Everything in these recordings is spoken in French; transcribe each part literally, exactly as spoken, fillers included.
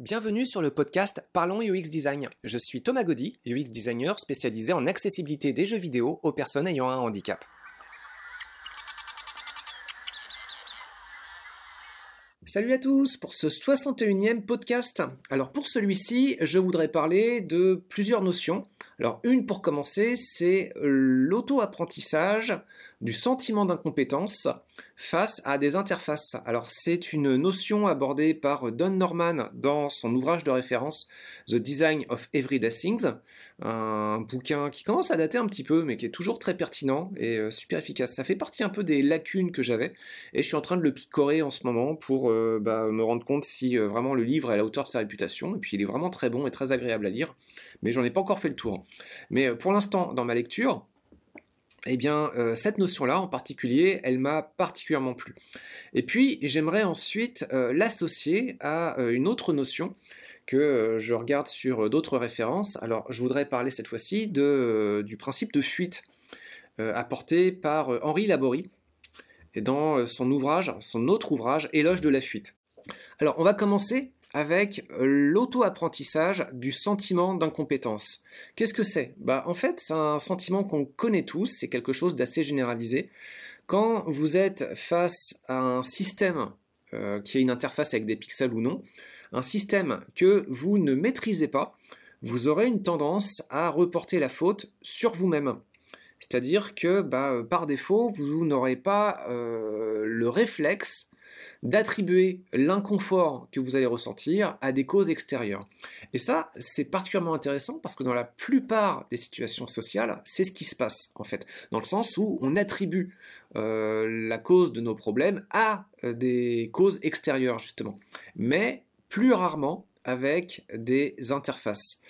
Bienvenue sur le podcast Parlons U X Design. Je suis Thomas Gaudy, U X designer spécialisé en accessibilité des jeux vidéo aux personnes ayant un handicap. Salut à tous pour ce soixante et unième podcast. Alors pour celui-ci, je voudrais parler de plusieurs notions. Alors une pour commencer, c'est l'auto-apprentissage du sentiment d'incompétence face à des interfaces. Alors c'est une notion abordée par Don Norman dans son ouvrage de référence The Design of Everyday Things, un bouquin qui commence à dater un petit peu mais qui est toujours très pertinent et super efficace. Ça fait partie un peu des lacunes que j'avais et je suis en train de le picorer en ce moment pour euh, bah, me rendre compte si euh, vraiment le livre est à la hauteur de sa réputation, et puis il est vraiment très bon et très agréable à lire, mais j'en ai pas encore fait le tour. Mais euh, pour l'instant dans ma lecture, Eh bien, euh, cette notion-là, en particulier, elle m'a particulièrement plu. Et puis, j'aimerais ensuite euh, l'associer à euh, une autre notion que euh, je regarde sur euh, d'autres références. Alors, je voudrais parler cette fois-ci de, euh, du principe de fuite euh, apporté par euh, Henri Laborit dans euh, son ouvrage, son autre ouvrage, Éloge de la fuite. Alors, on va commencer avec l'auto-apprentissage du sentiment d'incompétence. Qu'est-ce que c'est ? Bah, en fait, c'est un sentiment qu'on connaît tous, c'est quelque chose d'assez généralisé. Quand vous êtes face à un système euh, qui a une interface avec des pixels ou non, un système que vous ne maîtrisez pas, vous aurez une tendance à reporter la faute sur vous-même. C'est-à-dire que bah, par défaut, vous n'aurez pas euh, le réflexe d'attribuer l'inconfort que vous allez ressentir à des causes extérieures. Et ça, c'est particulièrement intéressant parce que dans la plupart des situations sociales, c'est ce qui se passe en fait, dans le sens où on attribue euh, la cause de nos problèmes à euh, des causes extérieures justement, mais plus rarement avec des interfaces,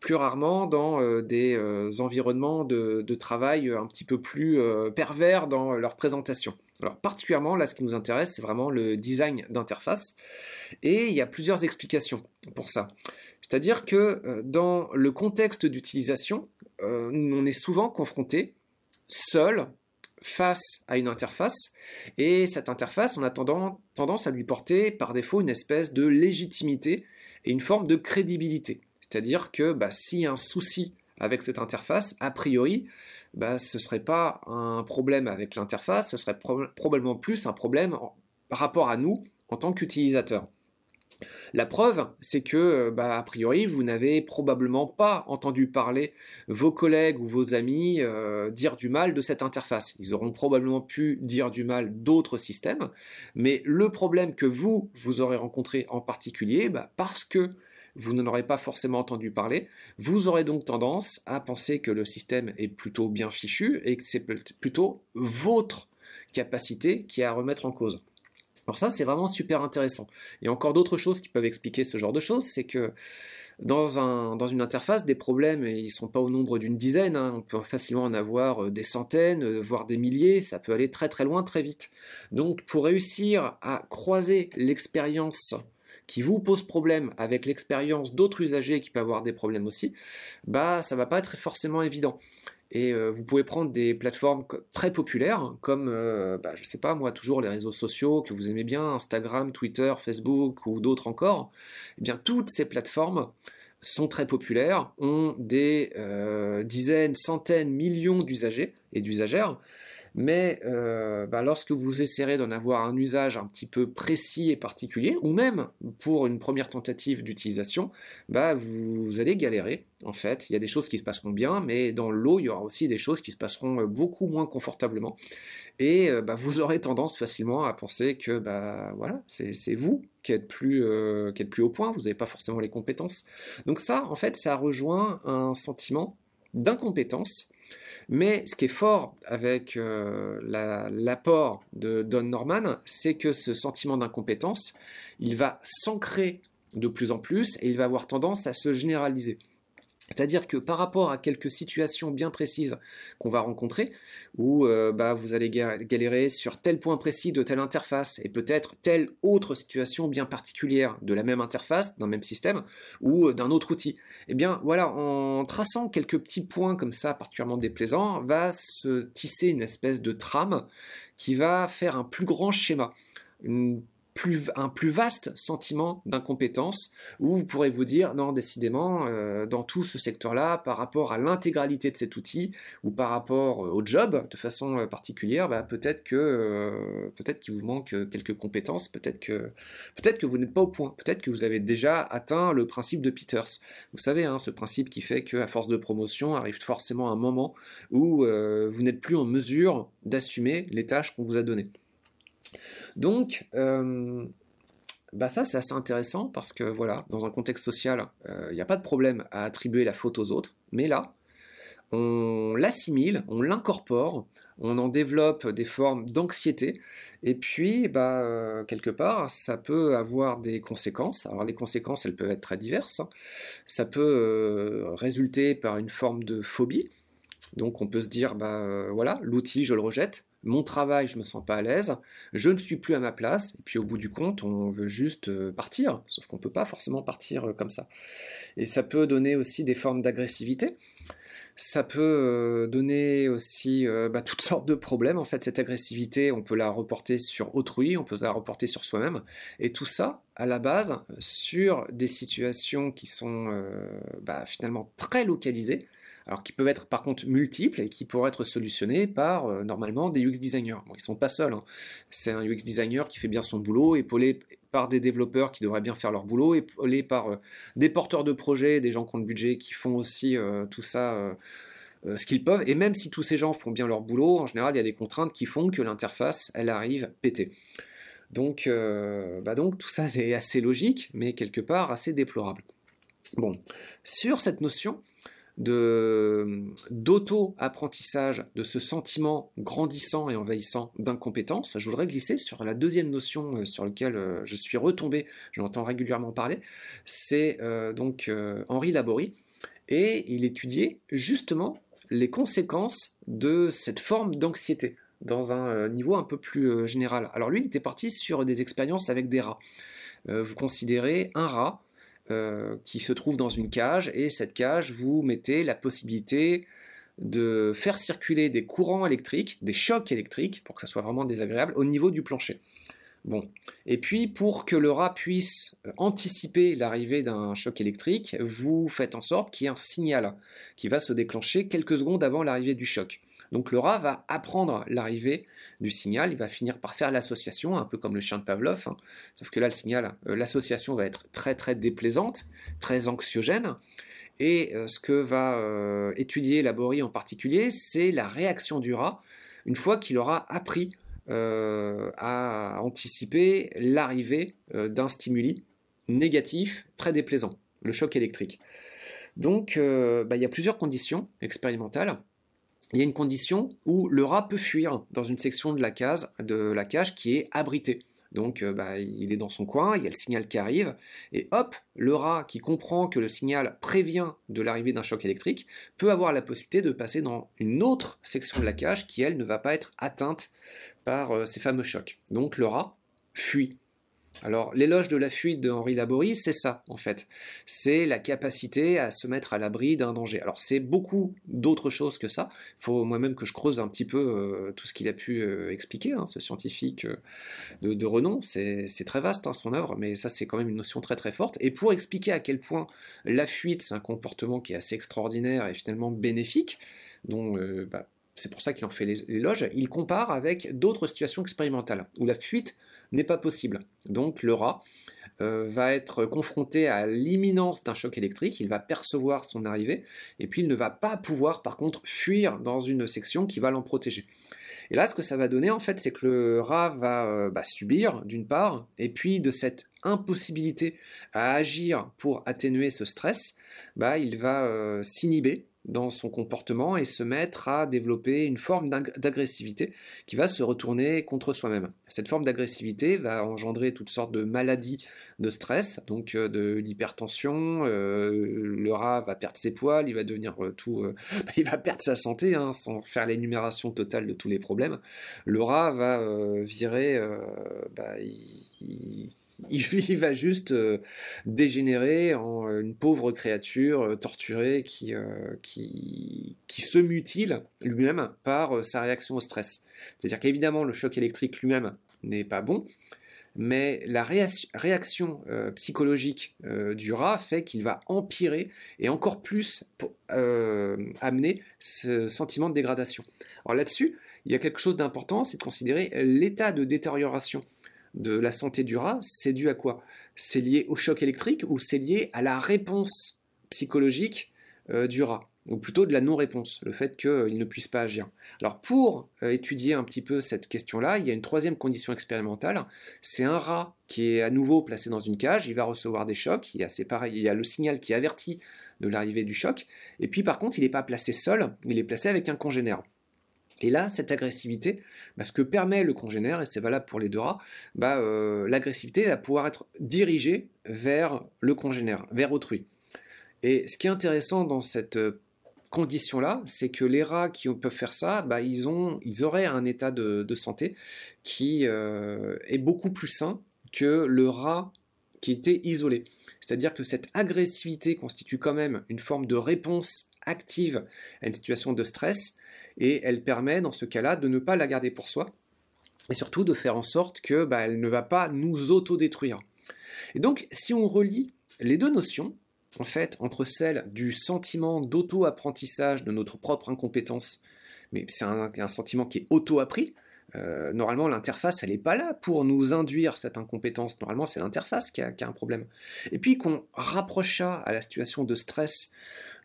plus rarement dans euh, des euh, environnements de, de travail un petit peu plus euh, pervers dans leur présentation. Alors particulièrement, là, ce qui nous intéresse, c'est vraiment le design d'interface, et il y a plusieurs explications pour ça. C'est-à-dire que euh, dans le contexte d'utilisation, euh, on est souvent confronté seul face à une interface, et cette interface, on a tendance à lui porter par défaut une espèce de légitimité et une forme de crédibilité. C'est-à-dire que bah, s'il y a un souci avec cette interface, a priori, bah, ce ne serait pas un problème avec l'interface, ce serait pro- probablement plus un problème en rapport à nous en tant qu'utilisateurs. La preuve, c'est que, bah, a priori, vous n'avez probablement pas entendu parler vos collègues ou vos amis euh, dire du mal de cette interface. Ils auront probablement pu dire du mal d'autres systèmes, mais le problème que vous, vous aurez rencontré en particulier, bah, parce que vous n'en aurez pas forcément entendu parler, vous aurez donc tendance à penser que le système est plutôt bien fichu et que c'est plutôt votre capacité qui est à remettre en cause. Alors ça, c'est vraiment super intéressant. Et encore d'autres choses qui peuvent expliquer ce genre de choses, c'est que dans, un, dans une interface, des problèmes, ils ne sont pas au nombre d'une dizaine, hein, on peut facilement en avoir des centaines, voire des milliers, ça peut aller très très loin, très vite. Donc pour réussir à croiser l'expérience qui vous pose problème avec l'expérience d'autres usagers qui peuvent avoir des problèmes aussi, bah ça va pas être forcément évident. Et euh, vous pouvez prendre des plateformes très populaires, comme, euh, bah, je sais pas moi, toujours les réseaux sociaux que vous aimez bien, Instagram, Twitter, Facebook ou d'autres encore. Eh bien, toutes ces plateformes sont très populaires, ont des euh, dizaines, centaines, millions d'usagers et d'usagères, mais euh, bah, lorsque vous essaierez d'en avoir un usage un petit peu précis et particulier, ou même pour une première tentative d'utilisation, bah, vous allez galérer en fait. Il y a des choses qui se passeront bien, mais dans l'eau, il y aura aussi des choses qui se passeront beaucoup moins confortablement, et euh, bah, vous aurez tendance facilement à penser que bah, voilà, c'est, c'est vous qui êtes plus, euh, qui êtes plus au point, vous n'avez pas forcément les compétences. Donc ça, en fait, ça rejoint un sentiment d'incompétence. Mais ce qui est fort avec euh, la, l'apport de Don Norman, c'est que ce sentiment d'incompétence, il va s'ancrer de plus en plus et il va avoir tendance à se généraliser. C'est-à-dire que par rapport à quelques situations bien précises qu'on va rencontrer, où euh, bah, vous allez galérer sur tel point précis de telle interface, et peut-être telle autre situation bien particulière de la même interface, d'un même système, ou d'un autre outil, eh bien voilà, en traçant quelques petits points comme ça particulièrement déplaisants, va se tisser une espèce de trame qui va faire un plus grand schéma, une plus, un plus vaste sentiment d'incompétence, où vous pourrez vous dire, non, décidément, euh, dans tout ce secteur-là, par rapport à l'intégralité de cet outil, ou par rapport euh, au job, de façon euh, particulière, bah, peut-être que, euh, peut-être qu'il vous manque euh, quelques compétences, peut-être que, peut-être que vous n'êtes pas au point, peut-être que vous avez déjà atteint le principe de Peters. Vous savez, hein, ce principe qui fait qu'à force de promotion, arrive forcément un moment où euh, vous n'êtes plus en mesure d'assumer les tâches qu'on vous a données. Donc, euh, bah ça c'est assez intéressant parce que voilà, dans un contexte social, il n'y a pas de problème à attribuer la faute aux autres, mais là, on l'assimile, on l'incorpore, on en développe des formes d'anxiété, et puis, bah, quelque part, ça peut avoir des conséquences. Alors, les conséquences, elles peuvent être très diverses. Ça peut euh, résulter par une forme de phobie. Donc, on peut se dire, bah, euh, voilà, l'outil, je le rejette. Mon travail, je me sens pas à l'aise, je ne suis plus à ma place, et puis au bout du compte, on veut juste partir, sauf qu'on peut pas forcément partir comme ça. Et ça peut donner aussi des formes d'agressivité, ça peut donner aussi euh, bah, toutes sortes de problèmes, en fait, cette agressivité, on peut la reporter sur autrui, on peut la reporter sur soi-même, et tout ça, à la base, sur des situations qui sont euh, bah, finalement très localisées, alors qui peuvent être par contre multiples et qui pourraient être solutionnés par euh, normalement des U X designers. Bon, ils sont pas seuls, hein. C'est un U X designer qui fait bien son boulot, épaulé par des développeurs qui devraient bien faire leur boulot, épaulé par euh, des porteurs de projets, des gens qui ont le budget, qui font aussi euh, tout ça euh, euh, ce qu'ils peuvent. Et même si tous ces gens font bien leur boulot, en général il y a des contraintes qui font que l'interface elle arrive pétée. Donc, euh, bah donc tout ça est assez logique, mais quelque part assez déplorable. Bon, sur cette notion de d'auto-apprentissage, de ce sentiment grandissant et envahissant d'incompétence, je voudrais glisser sur la deuxième notion sur laquelle je suis retombé, j'entends régulièrement parler, c'est euh, donc euh, Henri Laborit, et il étudiait justement les conséquences de cette forme d'anxiété dans un niveau un peu plus général. Alors lui, il était parti sur des expériences avec des rats. Euh, vous considérez un rat Euh, qui se trouve dans une cage, et cette cage, vous mettez la possibilité de faire circuler des courants électriques, des chocs électriques, pour que ça soit vraiment désagréable, au niveau du plancher. Bon. Et puis, pour que le rat puisse anticiper l'arrivée d'un choc électrique, vous faites en sorte qu'il y ait un signal qui va se déclencher quelques secondes avant l'arrivée du choc. Donc le rat va apprendre l'arrivée du signal, il va finir par faire l'association, un peu comme le chien de Pavlov, hein. Sauf que là, le signal, euh, l'association va être très très déplaisante, très anxiogène, et euh, ce que va euh, étudier Laborit en particulier, c'est la réaction du rat, une fois qu'il aura appris euh, à anticiper l'arrivée euh, d'un stimuli négatif, très déplaisant, le choc électrique. Donc euh, bah, y a plusieurs conditions expérimentales. Il y a une condition où le rat peut fuir dans une section de la case, de la cage qui est abritée. Donc bah, il est dans son coin, il y a le signal qui arrive, et hop, le rat qui comprend que le signal prévient de l'arrivée d'un choc électrique peut avoir la possibilité de passer dans une autre section de la cage qui, elle, ne va pas être atteinte par euh, ces fameux chocs. Donc le rat fuit. Alors, l'éloge de la fuite de Henri Laborit, c'est ça, en fait. C'est la capacité à se mettre à l'abri d'un danger. Alors, c'est beaucoup d'autres choses que ça. Il faut moi-même que je creuse un petit peu euh, tout ce qu'il a pu euh, expliquer, hein, ce scientifique euh, de, de renom. C'est, c'est très vaste, hein, son œuvre, mais ça, c'est quand même une notion très très forte. Et pour expliquer à quel point la fuite, c'est un comportement qui est assez extraordinaire et finalement bénéfique, dont... Euh, bah, c'est pour ça qu'il en fait l'éloge, il compare avec d'autres situations expérimentales, où la fuite n'est pas possible. Donc le rat euh, va être confronté à l'imminence d'un choc électrique, il va percevoir son arrivée, et puis il ne va pas pouvoir par contre fuir dans une section qui va l'en protéger. Et là, ce que ça va donner, en fait, c'est que le rat va euh, bah, subir, d'une part, et puis de cette impossibilité à agir pour atténuer ce stress, bah, il va euh, s'inhiber dans son comportement et se mettre à développer une forme d'agressivité qui va se retourner contre soi-même. Cette forme d'agressivité va engendrer toutes sortes de maladies de stress, donc de l'hypertension, euh, le rat va perdre ses poils, il va devenir tout... Euh, bah, il va perdre sa santé, hein, sans faire l'énumération totale de tous les problèmes. Le rat va euh, virer... Euh, bah, il, il, Il va juste euh, dégénérer en euh, une pauvre créature euh, torturée qui, euh, qui, qui se mutile lui-même par euh, sa réaction au stress. C'est-à-dire qu'évidemment, le choc électrique lui-même n'est pas bon, mais la réa- réaction euh, psychologique euh, du rat fait qu'il va empirer et encore plus euh, amener ce sentiment de dégradation. Alors là-dessus, il y a quelque chose d'important, c'est de considérer l'état de détérioration de la santé du rat. C'est dû à quoi ? C'est lié au choc électrique ou c'est lié à la réponse psychologique euh, du rat ? Ou plutôt de la non-réponse, le fait qu'il ne puisse pas agir. Alors pour euh, étudier un petit peu cette question-là, il y a une troisième condition expérimentale, c'est un rat qui est à nouveau placé dans une cage, il va recevoir des chocs, il y a, c'est pareil, il y a le signal qui avertit de l'arrivée du choc, et puis par contre il n'est pas placé seul, il est placé avec un congénère. Et là, cette agressivité, bah, ce que permet le congénère, et c'est valable pour les deux rats, bah, euh, l'agressivité va pouvoir être dirigée vers le congénère, vers autrui. Et ce qui est intéressant dans cette euh, condition-là, c'est que les rats qui peuvent faire ça, bah, ils, ont, ils auraient un état de, de santé qui euh, est beaucoup plus sain que le rat qui était isolé. C'est-à-dire que cette agressivité constitue quand même une forme de réponse active à une situation de stress, et elle permet dans ce cas-là de ne pas la garder pour soi, et surtout de faire en sorte que bah, elle ne va pas nous autodétruire. Et donc, si on relie les deux notions, en fait, entre celle du sentiment d'auto-apprentissage de notre propre incompétence, mais c'est un, un sentiment qui est auto-appris, euh, normalement l'interface elle n'est pas là pour nous induire cette incompétence, normalement c'est l'interface qui a, qui a un problème. Et puis qu'on rapprocha à la situation de stress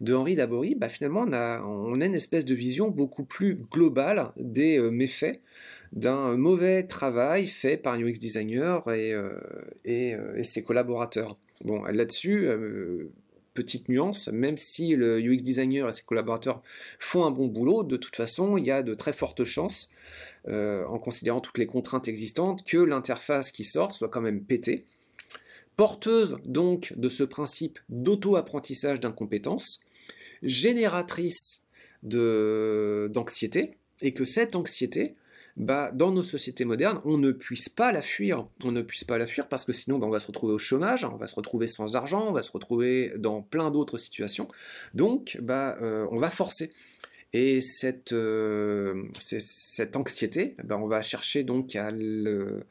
de Henri Laborit, bah, finalement on a, on a une espèce de vision beaucoup plus globale des euh, méfaits d'un mauvais travail fait par un U X designer et, euh, et, euh, et ses collaborateurs. Bon, là-dessus, euh, petite nuance, même si le U X designer et ses collaborateurs font un bon boulot, de toute façon, il y a de très fortes chances, euh, en considérant toutes les contraintes existantes, que l'interface qui sort soit quand même pétée. Porteuse donc de ce principe d'auto-apprentissage d'incompétence, génératrice de, d'anxiété, et que cette anxiété, bah, dans nos sociétés modernes, on ne puisse pas la fuir. On ne puisse pas la fuir parce que sinon, bah, on va se retrouver au chômage, on va se retrouver sans argent, on va se retrouver dans plein d'autres situations. Donc, bah, euh, on va forcer. Et cette, euh, cette anxiété, bah, on va chercher donc à, le,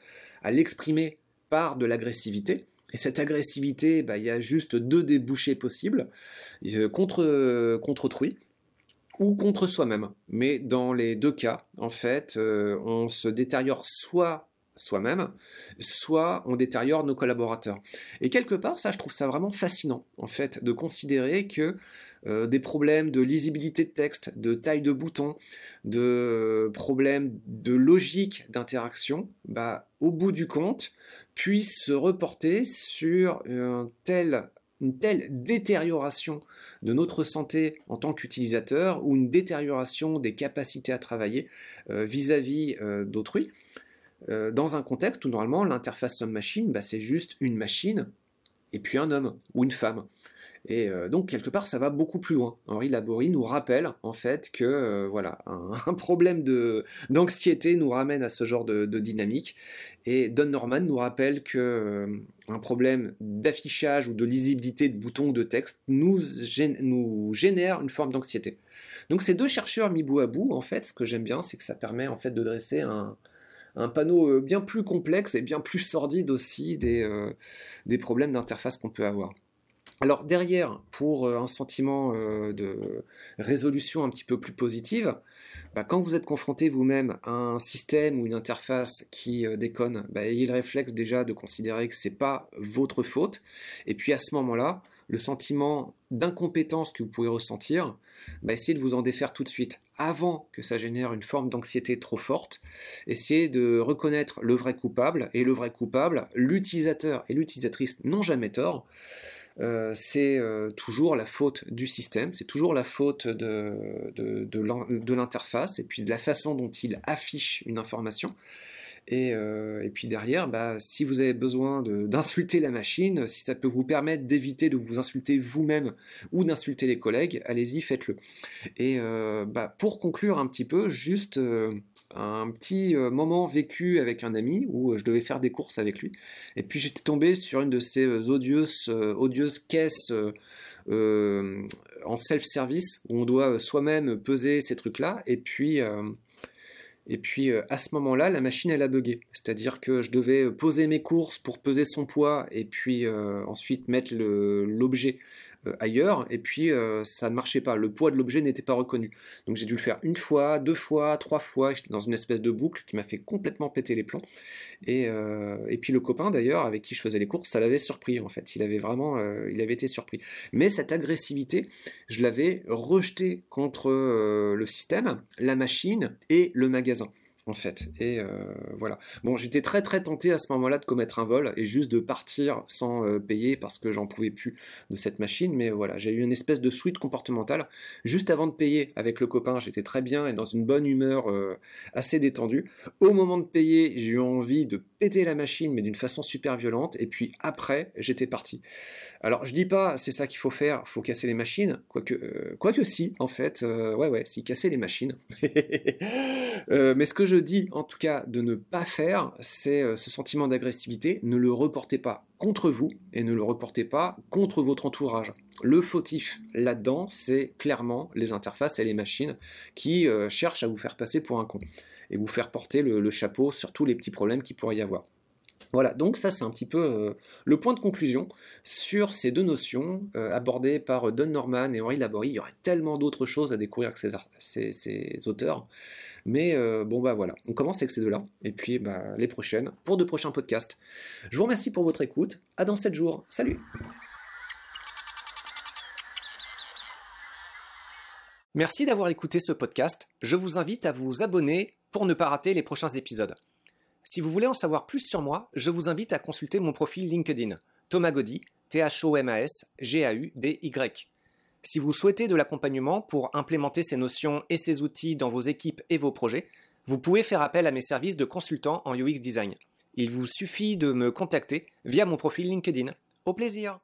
à l'exprimer par de l'agressivité. Et cette agressivité, bah, il y a juste deux débouchés possibles, euh, contre, euh, contre autrui ou contre soi-même, mais dans les deux cas, en fait, euh, on se détériore soit soi-même, soit on détériore nos collaborateurs. Et quelque part, ça, je trouve ça vraiment fascinant, en fait, de considérer que euh, des problèmes de lisibilité de texte, de taille de bouton, de problèmes de logique d'interaction, bah, au bout du compte, puissent se reporter sur un tel... une telle détérioration de notre santé en tant qu'utilisateur ou une détérioration des capacités à travailler euh, vis-à-vis euh, d'autrui, euh, dans un contexte où normalement l'interface homme-machine, bah, c'est juste une machine et puis un homme ou une femme. Et euh, donc quelque part ça va beaucoup plus loin. Henri Laborit nous rappelle en fait que euh, voilà, un, un problème de, d'anxiété nous ramène à ce genre de, de dynamique, et Don Norman nous rappelle que euh, un problème d'affichage ou de lisibilité de boutons de texte nous, gén- nous génère une forme d'anxiété. Donc ces deux chercheurs mis bout à bout, en fait ce que j'aime bien c'est que ça permet en fait de dresser un un panneau bien plus complexe et bien plus sordide aussi des, euh, des problèmes d'interface qu'on peut avoir. Alors derrière, pour un sentiment de résolution un petit peu plus positive, bah quand vous êtes confronté vous-même à un système ou une interface qui déconne, bah ayez le réflexe déjà de considérer que c'est pas votre faute, et puis à ce moment-là, le sentiment d'incompétence que vous pouvez ressentir, bah essayez de vous en défaire tout de suite, avant que ça génère une forme d'anxiété trop forte. Essayez de reconnaître le vrai coupable, et le vrai coupable, l'utilisateur et l'utilisatrice n'ont jamais tort. Euh, c'est euh, toujours la faute du système, c'est toujours la faute de, de, de, de l'interface et puis de la façon dont il affiche une information. Et, euh, et puis derrière, bah, si vous avez besoin de, d'insulter la machine, si ça peut vous permettre d'éviter de vous insulter vous-même ou d'insulter les collègues, allez-y, faites-le. Et euh, bah, pour conclure un petit peu, juste euh, un petit euh, moment vécu avec un ami où euh, je devais faire des courses avec lui. Et puis j'étais tombé sur une de ces euh, odieuses, euh, odieuses caisses euh, euh, en self-service où on doit euh, soi-même peser ces trucs-là. Et puis... Euh, Et puis euh, à ce moment-là, la machine elle a bugué, c'est-à-dire que je devais poser mes courses pour peser son poids et puis euh, ensuite mettre le, l'objet euh, ailleurs et puis euh, ça ne marchait pas, le poids de l'objet n'était pas reconnu. Donc j'ai dû le faire une fois, deux fois, trois fois, j'étais dans une espèce de boucle qui m'a fait complètement péter les plombs. Et, euh, et puis le copain d'ailleurs avec qui je faisais les courses, ça l'avait surpris en fait, il avait vraiment, euh, il avait été surpris. Mais cette agressivité, je l'avais rejetée contre euh, le système, la machine et le magasin. En fait, et euh, voilà. Bon, j'étais très très tenté à ce moment-là de commettre un vol et juste de partir sans euh, payer parce que j'en pouvais plus de cette machine, mais voilà, j'ai eu une espèce de suite comportementale. Juste avant de payer avec le copain, j'étais très bien et dans une bonne humeur euh, assez détendue. Au moment de payer, j'ai eu envie de péter la machine, mais d'une façon super violente, et puis après, j'étais parti. Alors, je dis pas, c'est ça qu'il faut faire, faut casser les machines, quoique, euh, quoique si, en fait, euh, ouais, ouais, si, casser les machines. euh, mais ce que je dis en tout cas de ne pas faire, c'est euh, ce sentiment d'agressivité, ne le reportez pas contre vous et ne le reportez pas contre votre entourage. Le fautif là-dedans, c'est clairement les interfaces et les machines qui euh, cherchent à vous faire passer pour un con et vous faire porter le, le chapeau sur tous les petits problèmes qu'il pourrait y avoir. Voilà, donc ça c'est un petit peu euh, le point de conclusion sur ces deux notions euh, abordées par Don Norman et Henri Laborit. Il y aurait tellement d'autres choses à découvrir que ces, art- ces, ces auteurs, mais euh, bon bah voilà, on commence avec ces deux-là, et puis bah, les prochaines, pour de prochains podcasts. Je vous remercie pour votre écoute, à dans sept jours, salut! Merci d'avoir écouté ce podcast, je vous invite à vous abonner pour ne pas rater les prochains épisodes. Si vous voulez en savoir plus sur moi, je vous invite à consulter mon profil LinkedIn, Thomas Gaudy, T H O M A S G A U D Y. Si vous souhaitez de l'accompagnement pour implémenter ces notions et ces outils dans vos équipes et vos projets, vous pouvez faire appel à mes services de consultant en U X Design. Il vous suffit de me contacter via mon profil LinkedIn. Au plaisir!